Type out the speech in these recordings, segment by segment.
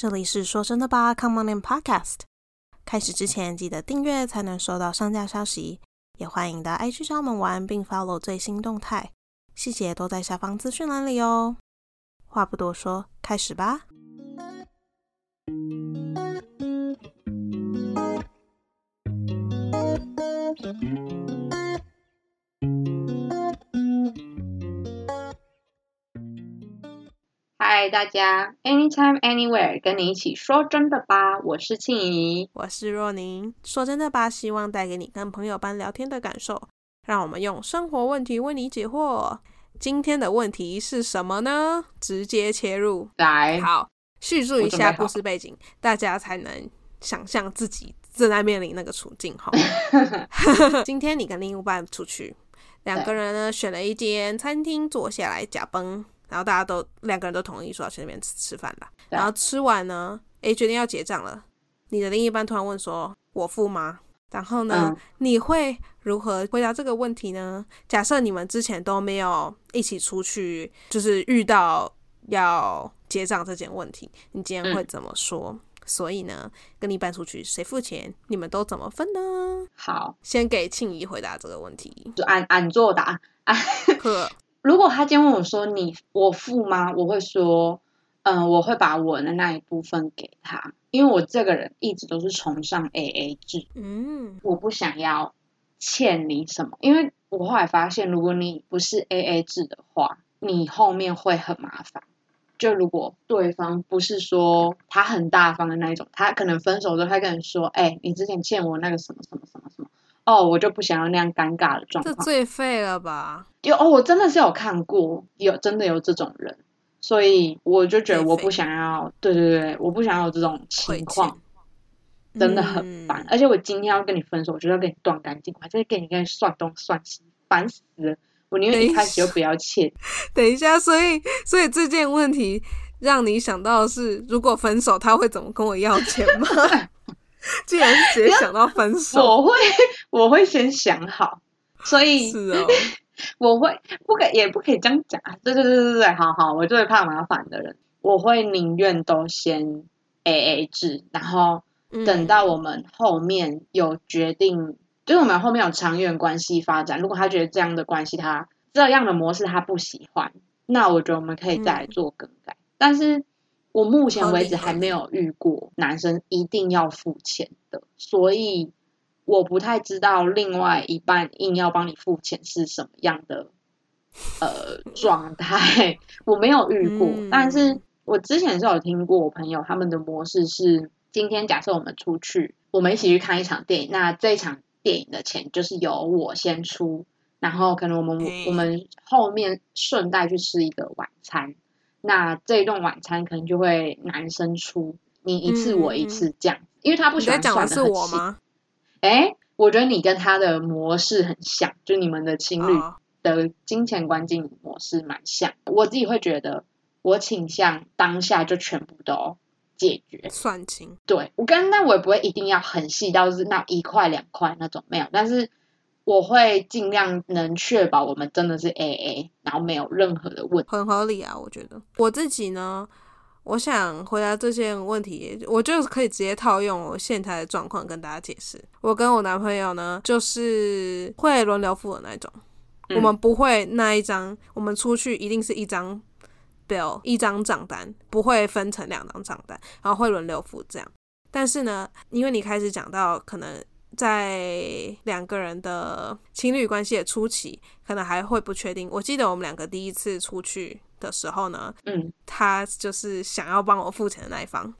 这里是说真的吧 Come on in Podcast。 开始之前记得订阅才能收到上架消息，也欢迎到 IG 找我们玩，并 follow 最新动态，细节都在下方资讯栏里哦。话不多说，开始吧。嗨，大家 ，Anytime Anywhere， 跟你一起说真的吧。我是庆怡，我是若宁。说真的吧，希望带给你跟朋友般聊天的感受，让我们用生活问题为你解惑。今天的问题是什么呢？直接切入来。好，叙述一下故事背景，大家才能想象自己正在面临那个处境。今天你跟另一半出去，两个人呢选了一间餐厅坐下来假崩。然后大家都两个人都同意说要去那边 吃饭啦。然后吃完呢，决定要结账了。你的另一半突然问说：“我付吗？”然后呢，你会如何回答这个问题呢？假设你们之前都没有一起出去，就是遇到要结账这件问题，你今天会怎么说？所以呢，跟另一半出去谁付钱，你们都怎么分呢？好，先给庆怡回答这个问题，就按作答。如果他今天问我说我付吗，我会说我会把我的那一部分给他，因为我这个人一直都是崇尚 AA 制，我不想要欠你什么，因为我后来发现如果你不是 AA 制的话，你后面会很麻烦。就如果对方不是说他很大方的那一种，他可能分手之后他跟人说你之前欠我那个什么什么什么什么，我就不想要那样尴尬的状况。这最废了吧？我真的是有看过，真的有这种人，所以我就觉得我不想要，对，我不想要这种情况，真的很烦。而且我今天要跟你分手，我就要跟你断干净，我还在跟你算东算西，烦死了！我宁愿一开始就不要欠。等一下，所以这件问题让你想到的是，如果分手他会怎么跟我要钱吗？竟然直接想到分手。我会先想好，所以是哦，我会也不可以这样讲。对，好，我最怕麻烦的人，我会宁愿都先 AA 制，然后等到我们后面有决定，就是我们后面有长远关系发展。如果他觉得这样的关系这样的模式他不喜欢，那我觉得我们可以再来做更改。但是我目前为止还没有遇过男生一定要付钱的，所以我不太知道另外一半硬要帮你付钱是什么样的状态，我没有遇过。但是我之前是有听过我朋友他们的模式是，今天假设我们出去，我们一起去看一场电影，那这一场电影的钱就是由我先出，然后可能我们后面顺带去吃一个晚餐，那这一顿晚餐可能就会男生出，你一次我一次这样，因为他不喜欢算得很细。你在讲的是我吗？我觉得你跟他的模式很像，就你们的情侣的金钱观经营模式蛮像。我自己会觉得我倾向当下就全部都解决算清。对，但我也不会一定要很细到是那1块2块那种，没有。但是我会尽量能确保我们真的是 AA， 然后没有任何的问题。很合理啊，我觉得。我自己呢，我想回答这些问题，我就可以直接套用我现在的状况跟大家解释。我跟我男朋友呢，就是会轮流付的那种，我们不会那一张，我们出去一定是一张 bill 一张账单，不会分成两张账单，然后会轮流付这样。但是呢，因为你开始讲到可能在两个人的情侣关系的初期可能还会不确定，我记得我们两个第一次出去的时候呢，他就是想要帮我付钱的那一方，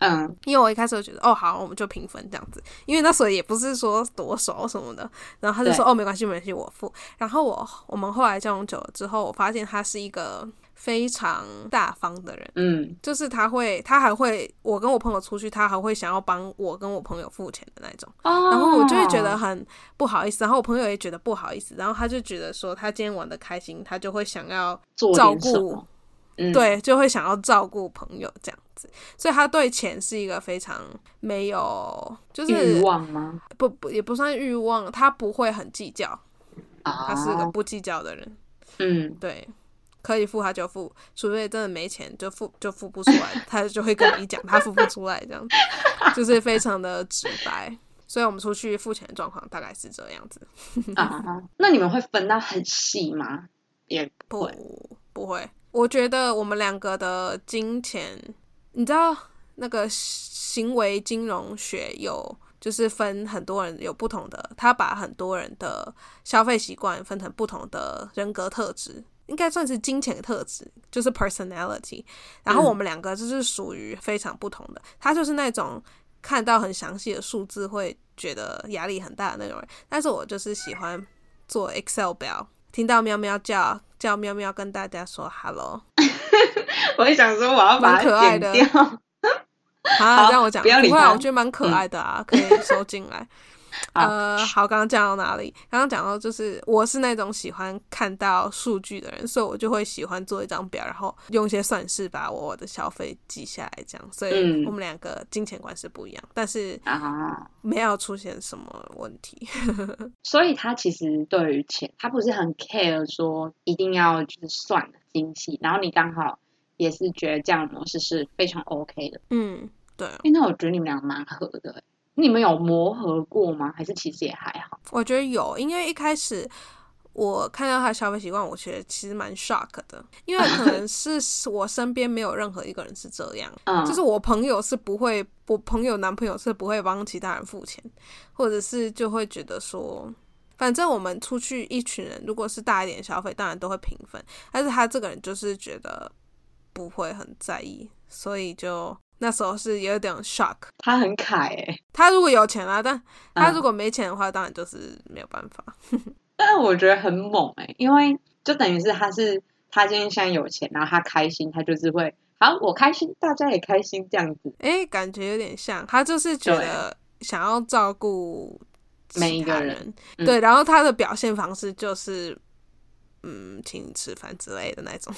因为我一开始就觉得好，我们就平分这样子，因为那时候也不是说多熟什么的，然后他就说没关系我付。然后我们后来交往久了之后，我发现他是一个非常大方的人，就是他还会我跟我朋友出去，他还会想要帮我跟我朋友付钱的那种，然后我就会觉得很不好意思，然后我朋友也觉得不好意思，然后他就觉得说他今天玩得开心，他就会想要照顾，对，就会想要照顾朋友这样子，所以他对钱是一个非常没有就是欲望吗？不也不算欲望，他不会很计较，他是个不计较的人，对。可以付他就付，除非真的没钱就付不出来，他就会跟你讲他付不出来，这样就是非常的直白。所以我们出去付钱的状况大概是这样子。那你们会分到很细吗？也不会，不会。我觉得我们两个的金钱，你知道那个行为金融学有就是分很多人有不同的，他把很多人的消费习惯分成不同的人格特质，应该算是金钱特质，就是 personality。 然后我们两个就是属于非常不同的，他就是那种看到很详细的数字会觉得压力很大的那种人，但是我就是喜欢做 Excel 表，听到喵喵叫喵喵跟大家说 hello。 我也想说我要把它剪掉，好，让我讲，不要理他，我觉得蛮可爱的啊，可以收进来。好，刚刚讲到哪里？刚刚讲到就是我是那种喜欢看到数据的人，所以我就会喜欢做一张表，然后用一些算式把我的消费记下来，这样。所以我们两个金钱观是不一样，但是没有出现什么问题。所以他其实对于钱，他不是很 care 说一定要就是算的精细，然后你刚好也是觉得这样的模式是非常 OK 的。嗯，对。那我觉得你们俩蛮合的耶。你们有磨合过吗？还是其实也还好？我觉得有，因为一开始我看到他的消费习惯，我觉得其实蛮 shock 的，因为可能是我身边没有任何一个人是这样。就是我朋友男朋友是不会帮其他人付钱，或者是就会觉得说，反正我们出去一群人，如果是大一点消费，当然都会平分，但是他这个人就是觉得不会很在意，所以就那时候是有点 shock。 他很凯欸，他如果有钱啊，但他如果没钱的话当然就是没有办法。但我觉得很猛欸，因为就等于是他今天现在有钱，然后他开心，他就是会好，我开心大家也开心这样子。感觉有点像他就是觉得想要照顾每一个人。对，然后他的表现方式就是请你吃饭之类的那种。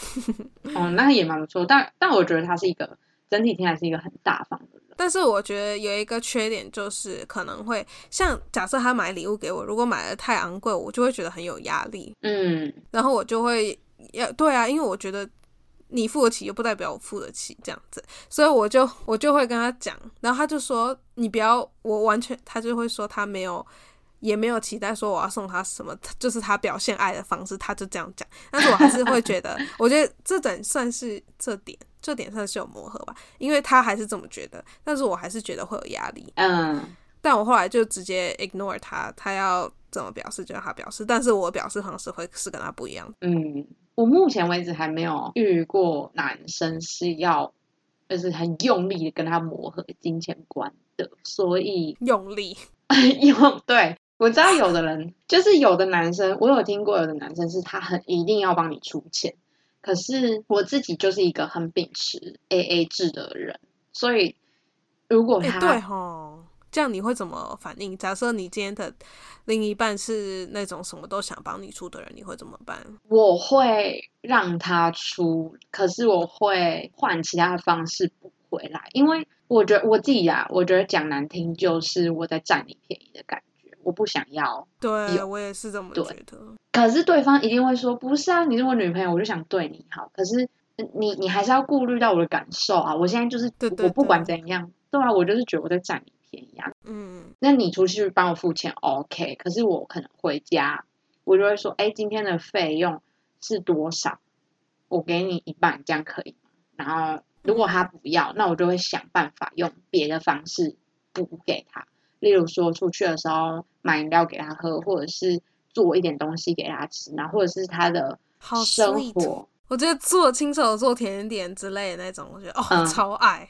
那也蛮不错，但我觉得他是一个整体听还是一个很大方的人。但是我觉得有一个缺点，就是可能会像假设他买礼物给我，如果买的太昂贵，我就会觉得很有压力。然后我就会对啊，因为我觉得你付得起又不代表我付得起这样子，所以我就会跟他讲，然后他就说你不要，我完全，他就会说他没有，也没有期待说我要送他什么，就是他表现爱的方式，他就这样讲。但是我还是会觉得我觉得这点算是有磨合吧，因为他还是这么觉得，但是我还是觉得会有压力。但我后来就直接 ignore 他要怎么表示就让他表示，但是我表示方式会是跟他不一样。我目前为止还没有遇过男生是要就是很用力的跟他磨合金钱观的，所以用力对，我知道有的人就是有的男生，我有听过有的男生是他一定要帮你出钱，可是我自己就是一个很秉持 AA 制的人，所以如果他对吼，这样你会怎么反应？假设你今天的另一半是那种什么都想帮你出的人，你会怎么办？我会让他出，可是我会换其他的方式补回来，因为我觉得我自己啊，我觉得讲难听就是我在占你便宜的感觉，我不想要。对，我也是这么觉得。可是对方一定会说不是啊，你是我女朋友，我就想对你好，可是你还是要顾虑到我的感受啊，我现在就是对我不管怎样，对啊，我就是觉得我在占你便宜啊。那你出去帮我付钱 OK， 可是我可能回家我就会说今天的费用是多少，我给你一半，这样可以吗？然后如果他不要，那我就会想办法用别的方式补给他，例如说出去的时候买饮料给他喝，或者是做一点东西给他吃，然后或者是他的生活，我觉得做亲手做甜点之类的那种，我觉得超爱。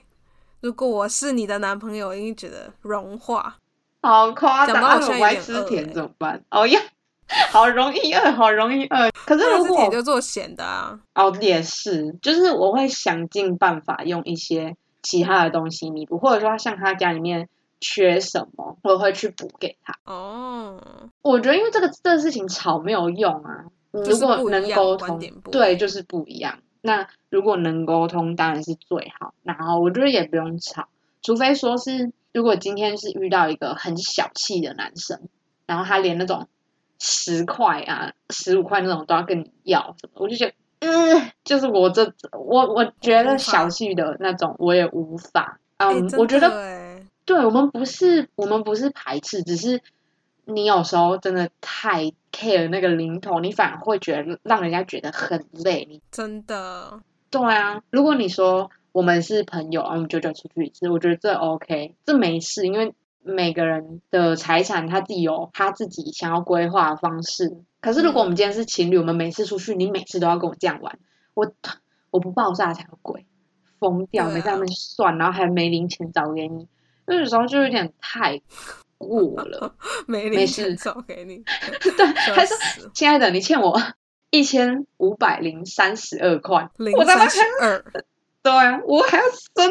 如果我是你的男朋友，我一定觉得融化，好夸张。讲到我爱吃甜怎么办？好容易饿，好容易饿。可是如果甜就做咸的啊，也是，就是我会想尽办法用一些其他的东西弥补，或者说像他家里面缺什么我会去补给他。我觉得因为这个事情吵没有用啊，如果能沟通，对，就是不一样。那如果能沟通当然是最好，然后我觉得也不用吵，除非说是如果今天是遇到一个很小气的男生，然后他连那种10块啊15块那种都要跟你要什么，我就觉得就是我觉得小气的那种我也无法。我觉得对，我们不是排斥，只是你有时候真的太 care 那个零头，你反而会觉得让人家觉得很累。你真的对啊，如果你说我们是朋友，我们久久出去一次，我觉得这 OK， 这没事，因为每个人的财产他自己有他自己想要规划的方式。可是如果我们今天是情侣，我们每次出去你每次都要跟我这样玩，我不爆炸才有鬼，疯掉，没在那边算，然后还没零钱找给你，那有时候就有点太过了。没零钱找给你对，还说亲爱的你欠我1532块，我他妈还对啊，我还要分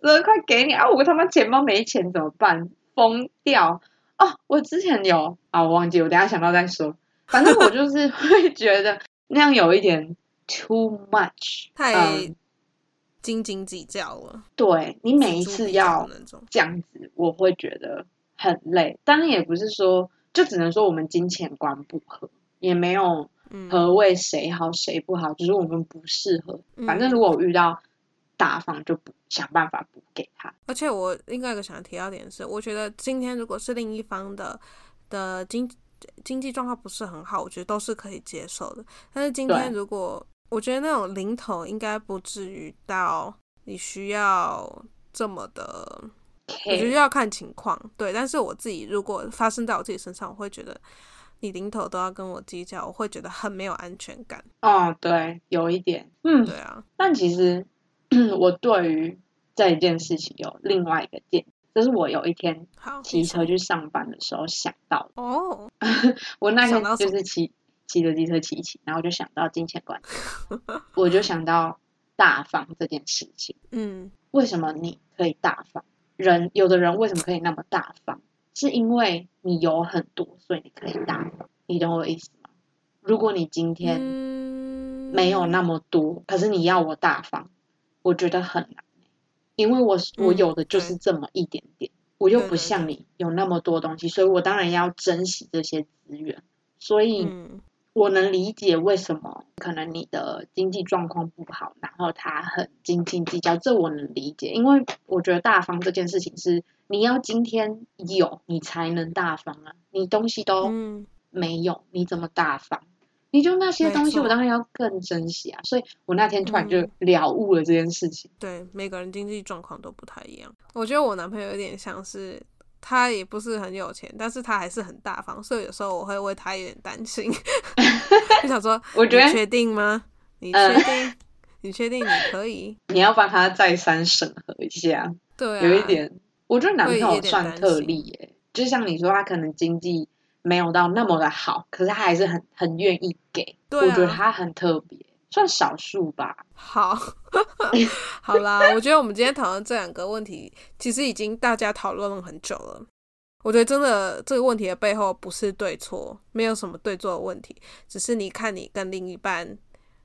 32块给你啊！我他妈钱包没钱怎么办？疯掉哦！我之前有啊，我忘记，我等一下想到再说。反正我就是会觉得那样有一点 too much， 太斤斤计较了。对，你每一次要这样子，我会觉得很累。当然也不是说，就只能说我们金钱观不合，也没有何谓谁好谁不好，只是我们不适合。反正如果我遇到大方就不想办法补给他。而且我另外一个想提到点是，我觉得今天如果是另一方的经济状况不是很好，我觉得都是可以接受的。但是今天如果我觉得那种零头应该不至于到你需要这么的，我觉得要看情况。对，但是我自己如果发生在我自己身上，我会觉得你零头都要跟我计较，我会觉得很没有安全感。哦，对，有一点，对啊。但其实我对于这一件事情有另外一个建议，这是我有一天骑车去上班的时候想到的。哦，我那天就是骑着机车骑一骑，然后就想到金钱观，我就想到大方这件事情。为什么你可以大方？有的人为什么可以那么大方？是因为你有很多，所以你可以大方。你懂我意思吗？如果你今天没有那么多，可是你要我大方，我觉得很难，因为我有的就是这么一点点，我又不像你有那么多东西，所以我当然要珍惜这些资源。所以我能理解为什么可能你的经济状况不好，然后他很斤斤计较，这我能理解。因为我觉得大方这件事情是你要今天有你才能大方啊，你东西都没有你怎么大方？你就那些东西我当然要更珍惜啊。所以我那天突然就了悟了这件事情。对，每个人经济状况都不太一样。我觉得我男朋友有点像是他也不是很有钱，但是他还是很大方，所以有时候我会为他有点担心就想说我觉得你确定吗？你确定？你确定你可以？你要帮他再三审核一下。对啊，有一点。我觉得男朋友算特例耶，就像你说他可能经济没有到那么的好，可是他还是很愿意给。对、啊，我觉得他很特别，算少数吧。好好啦，我觉得我们今天讨论这两个问题其实已经大家讨论了很久了。我觉得真的这个问题的背后不是对错，没有什么对错的问题，只是你看你跟另一半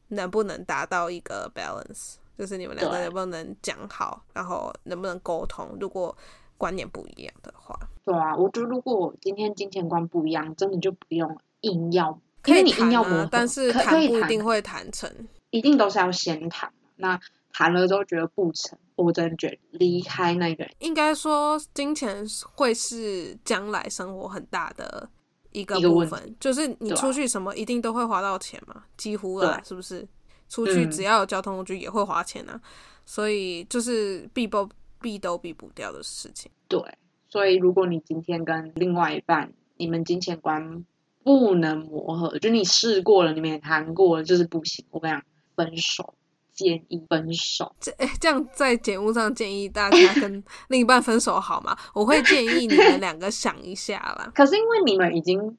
能不能达到一个 balance， 就是你们两个能不能讲好，然后能不能沟通，如果观念不一样的话。对啊，我觉得如果今天金钱观不一样，真的就不用硬要，可以谈啊，但是谈不一定会谈成，一定都是要先谈。那谈了之后觉得不成，我真的觉得离开那个人。应该说金钱会是将来生活很大的一个部分，就是你出去什么一定都会花到钱嘛，几乎啦，是不是？出去只要有交通工具也会花钱啊，所以就是避都避不掉的事情。对，所以如果你今天跟另外一半你们金钱观不能磨合，就你试过了你们也谈过了，就是不行，我跟你讲分手，建议分手。这样在节目上建议大家跟另一半分手好吗？我会建议你们两个想一下啦可是因为你们已经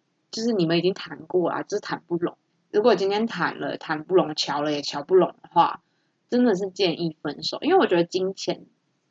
谈过了，就是谈不拢。如果今天谈了谈不拢，瞧了也瞧不拢的话，真的是建议分手。因为我觉得金钱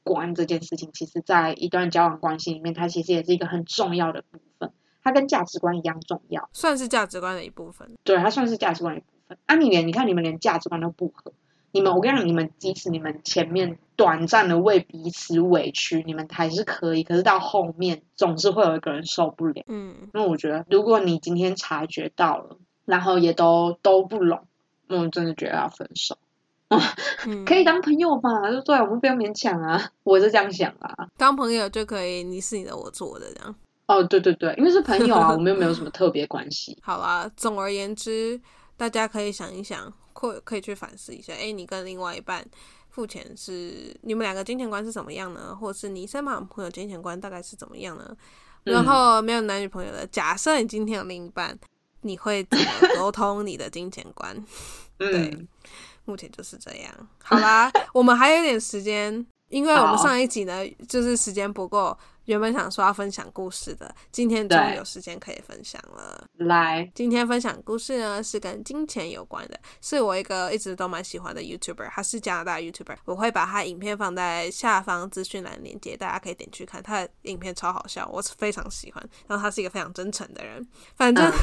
观这件事情其实在一段交往关系里面，它其实也是一个很重要的部分，它跟价值观一样重要，算是价值观的一部分。对，它算是价值观的一部分啊。你看你们连价值观都不合，我跟你讲，你们即使你们前面短暂的为彼此委屈，你们还是可以，可是到后面总是会有一个人受不了。那我觉得如果你今天察觉到了，然后也都不拢，我真的觉得要分手。可以当朋友嘛，就对，我们不要勉强啊，我是这样想啊，当朋友就可以，你是你的我做的这样。哦，对对对，因为是朋友啊，我们又没有什么特别关系。好啦，总而言之大家可以想一想，可以去反思一下，哎，你跟另外一半付钱是你们两个金钱观是怎么样呢，或是你身旁朋友金钱观大概是怎么样呢，然后没有男女朋友的，假设你今天有另一半，你会怎么沟通你的金钱观？对，目前就是这样。好啦，我们还有点时间，因为我们上一集呢就是时间不够，原本想说要分享故事的，今天终于有时间可以分享了。来，今天分享故事呢是跟金钱有关的，是我一个一直都蛮喜欢的 YouTuber， 他是加拿大 YouTuber， 我会把他影片放在下方资讯栏连结，大家可以点去看，他的影片超好笑，我非常喜欢，然后他是一个非常真诚的人。反正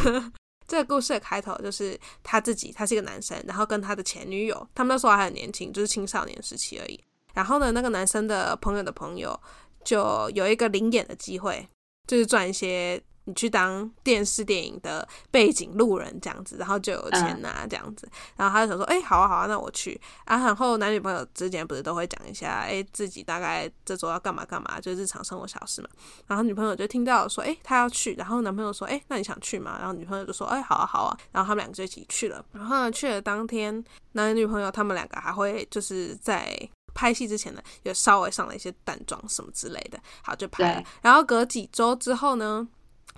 这个故事的开头就是他自己，他是一个男生，然后跟他的前女友，他们那时候还很年轻，就是青少年时期而已。然后呢，那个男生的朋友的朋友就有一个零演的机会，就是赚一些你去当电视电影的背景路人这样子，然后就有钱拿这样子。然后他就想说，哎，好啊好啊，那我去啊。然后男女朋友之间不是都会讲一下，哎，自己大概这周要干嘛干嘛，就是日常生活小事嘛。然后女朋友就听到说，哎，他要去。然后男朋友说，哎，那你想去吗？然后女朋友就说，哎，好啊好啊。然后他们两个就一起去了。然后呢，去了当天，男女朋友他们两个还会就是在拍戏之前呢，有稍微上了一些淡妆什么之类的，好，就拍了。然后隔几周之后呢，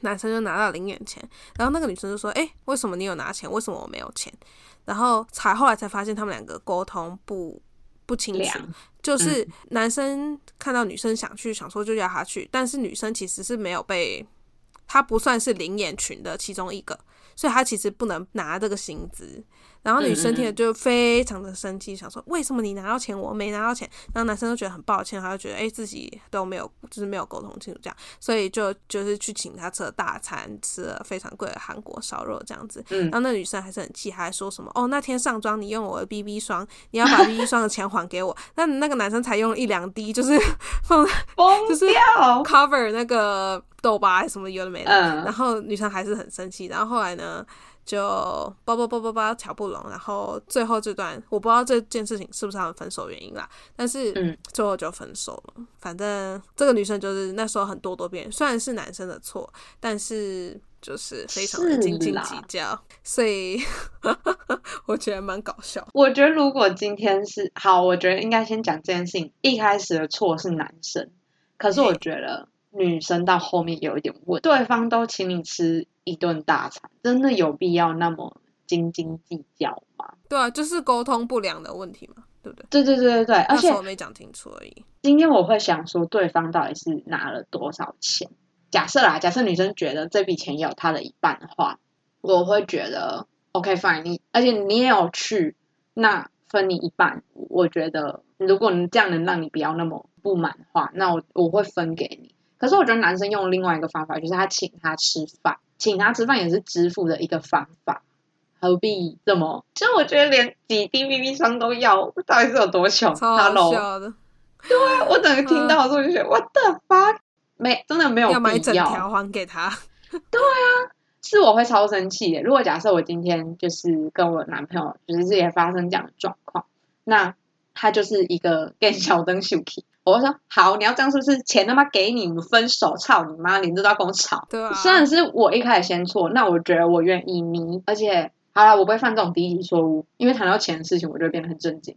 男生就拿到零元钱，然后那个女生就说，哎，为什么你有拿钱，为什么我没有钱？然后后来才发现他们两个沟通不清楚，就是男生看到女生想去，想说就叫她去，但是女生其实是没有被，她不算是零元群的其中一个，所以她其实不能拿这个薪资。然后女生听了就非常的生气，想说为什么你拿到钱我没拿到钱。然后男生就觉得很抱歉，他就觉得自己都没有，就是没有沟通清楚这样，所以就是去请他吃了大餐，吃了非常贵的韩国烧肉这样子。然后那女生还是很气，还说什么那天上妆你用我的 BB 霜，你要把 BB 霜的钱还给我。那个男生才用了1-2滴，就是放就是cover 那个痘疤什么有的没的。然后女生还是很生气。然后后来呢就抱挑不拢，然后最后这段我不知道这件事情是不是他们分手原因啦，但是最后就分手了。反正这个女生就是那时候很咄咄逼人，虽然是男生的错，但是就是非常的斤斤计较，所以我觉得蛮搞笑。我觉得如果今天是好，我觉得应该先讲这件事情，一开始的错是男生，可是我觉得女生到后面有一点问，对方都请你吃一顿大餐，真的有必要那么斤斤计较吗？对啊，就是沟通不良的问题嘛，对不对？对对对对对，而且我没讲清楚而已。今天我会想说，对方到底是拿了多少钱？假设女生觉得这笔钱也有她的一半的话，我会觉得 OK fine， 而且你也有去，那分你一半。我觉得如果这样能让你不要那么不满的话，那我会分给你。可是我觉得男生用另外一个方法，就是他请他吃饭也是支付的一个方法，何必这么？其实我觉得连几滴 BB 霜都要，到底是有多穷？超好笑的。对啊，我整个听到的时候就觉得，What the fuck？ 真的没有必要。要买整条还给他。对啊，是我会超生气的。如果假设我今天就是跟我男朋友就是也发生这样的状况，那他就是一个更小灯秀气。我说好，你要这样是不是？钱他妈给你，你分手，操你妈！你都要跟我吵。对啊，虽然是我一开始先错，那我觉得我愿意你，而且好啦，我不会犯这种低级错误，因为谈到钱的事情，我就会变得很震惊。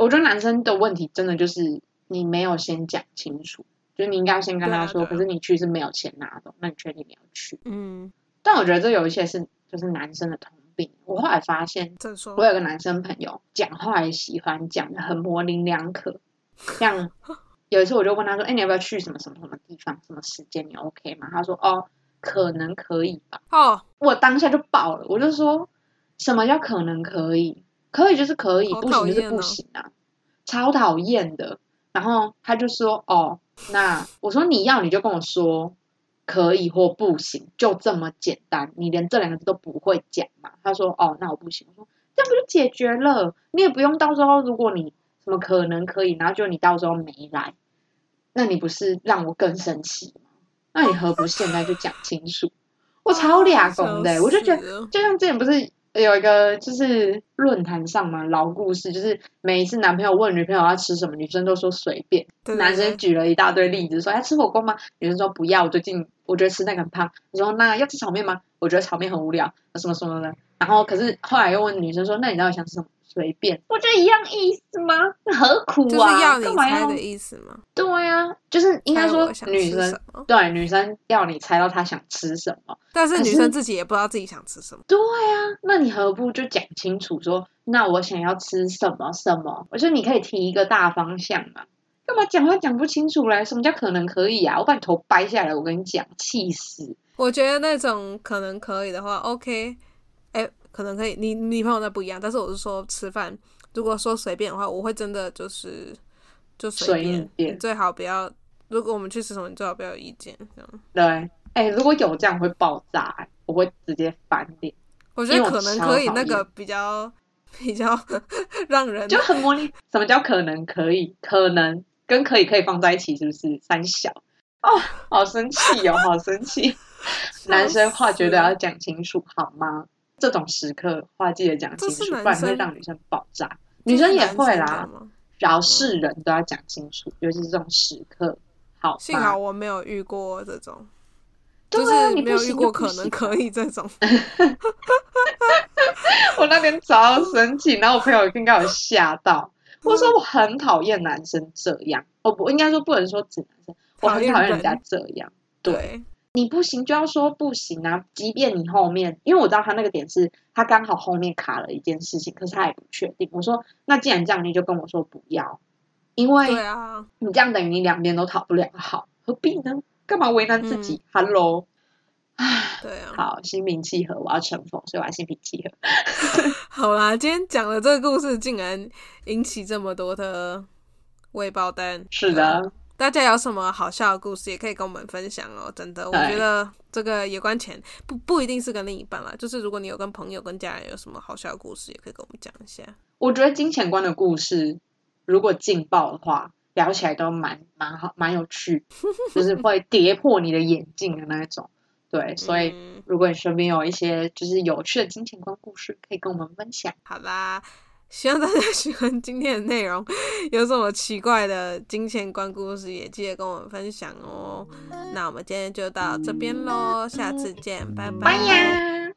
我觉得男生的问题真的就是你没有先讲清楚，就是你应该先跟他说，可是你去是没有钱拿的，那你确定你要去？但我觉得这有一些是就是男生的通病。我后来发现，我有个男生朋友讲话也喜欢讲的很模棱两可。像有一次我就问他说你要不要去什么什么什么地方什么时间你 OK 吗？他说可能可以吧。我当下就爆了，我就说什么叫可能可以？可以就是可以，不行就是不行啊，超讨厌的。然后他就说那我说你要你就跟我说可以或不行，就这么简单，你连这两个字都不会讲嘛。他说那我不行。我说这样不就解决了？你也不用到时候如果你怎么可能可以，然后就你到时候没来，那你不是让我更生气吗？那你何不现在就讲清楚？我超俩公的，我就觉得就像之前不是有一个就是论坛上嘛，老故事，就是每一次男朋友问女朋友要吃什么，女生都说随便，对对对，男生举了一大堆例子说要吃火锅吗？女生说不要，我觉得吃那个很胖。你说那要吃炒面吗？我觉得炒面很无聊，什么什么的。然后可是后来又问女生说那你到底想吃什么？随便。我觉得一样意思吗？何苦啊，就是要你猜的意思吗？对啊，就是应该说女生，对，女生要你猜到她想吃什么，但是女生自己也不知道自己想吃什么。对啊，那你何不就讲清楚说那我想要吃什么什么，我觉得你可以提一个大方向嘛，干嘛讲话讲不清楚来，什么叫可能可以啊，我把你头掰下来，我跟你讲，气死。我觉得那种可能可以的话 OK， 可能可以，你女朋友那不一样，但是我是说吃饭如果说随便的话，我会真的就随便，最好不要，如果我们去吃什么你最好不要有意见这样。对，如果有这样会爆炸，我会直接翻脸。我觉得可能可以那个比较让人就很模拟。什么叫可能可以？可能跟可以放在一起是不是？三小哦，好生气哦，好生气！男生话觉得要讲清楚好吗？这种时刻话记得讲清楚，不然会让女生爆炸。女生也会啦，饶世人都要讲清楚，尤其是这种时刻。好，幸好我没有遇过这种，就是没有遇过可能可以这种。我那天超生气，然后我朋友应该有吓到。我说我很讨厌男生这样，我应该说不能说只男生，我很讨厌人家这样。对。你不行就要说不行啊，即便你后面，因为我知道他那个点是他刚好后面卡了一件事情，可是他也不确定。我说那既然这样你就跟我说不要，因为你这样等于你两边都讨不了好，何必呢？干嘛为难自己？Hello， 对啊，好，心平气和，我要成佛，所以我要心平气和。好啦，今天讲的这个故事竟然引起这么多的未爆弹。是的。大家有什么好笑的故事也可以跟我们分享哦，真的，我觉得这个有关钱不一定是跟另一半啦，就是如果你有跟朋友跟家人有什么好笑的故事也可以跟我们讲一下。我觉得金钱观的故事如果劲爆的话聊起来都蛮有趣，就是会跌破你的眼镜的那种。对，所以如果你身边有一些就是有趣的金钱观故事可以跟我们分享。好啦，希望大家喜欢今天的内容，有什么奇怪的金钱观故事也记得跟我们分享哦。那我们今天就到这边咯，下次见，拜拜。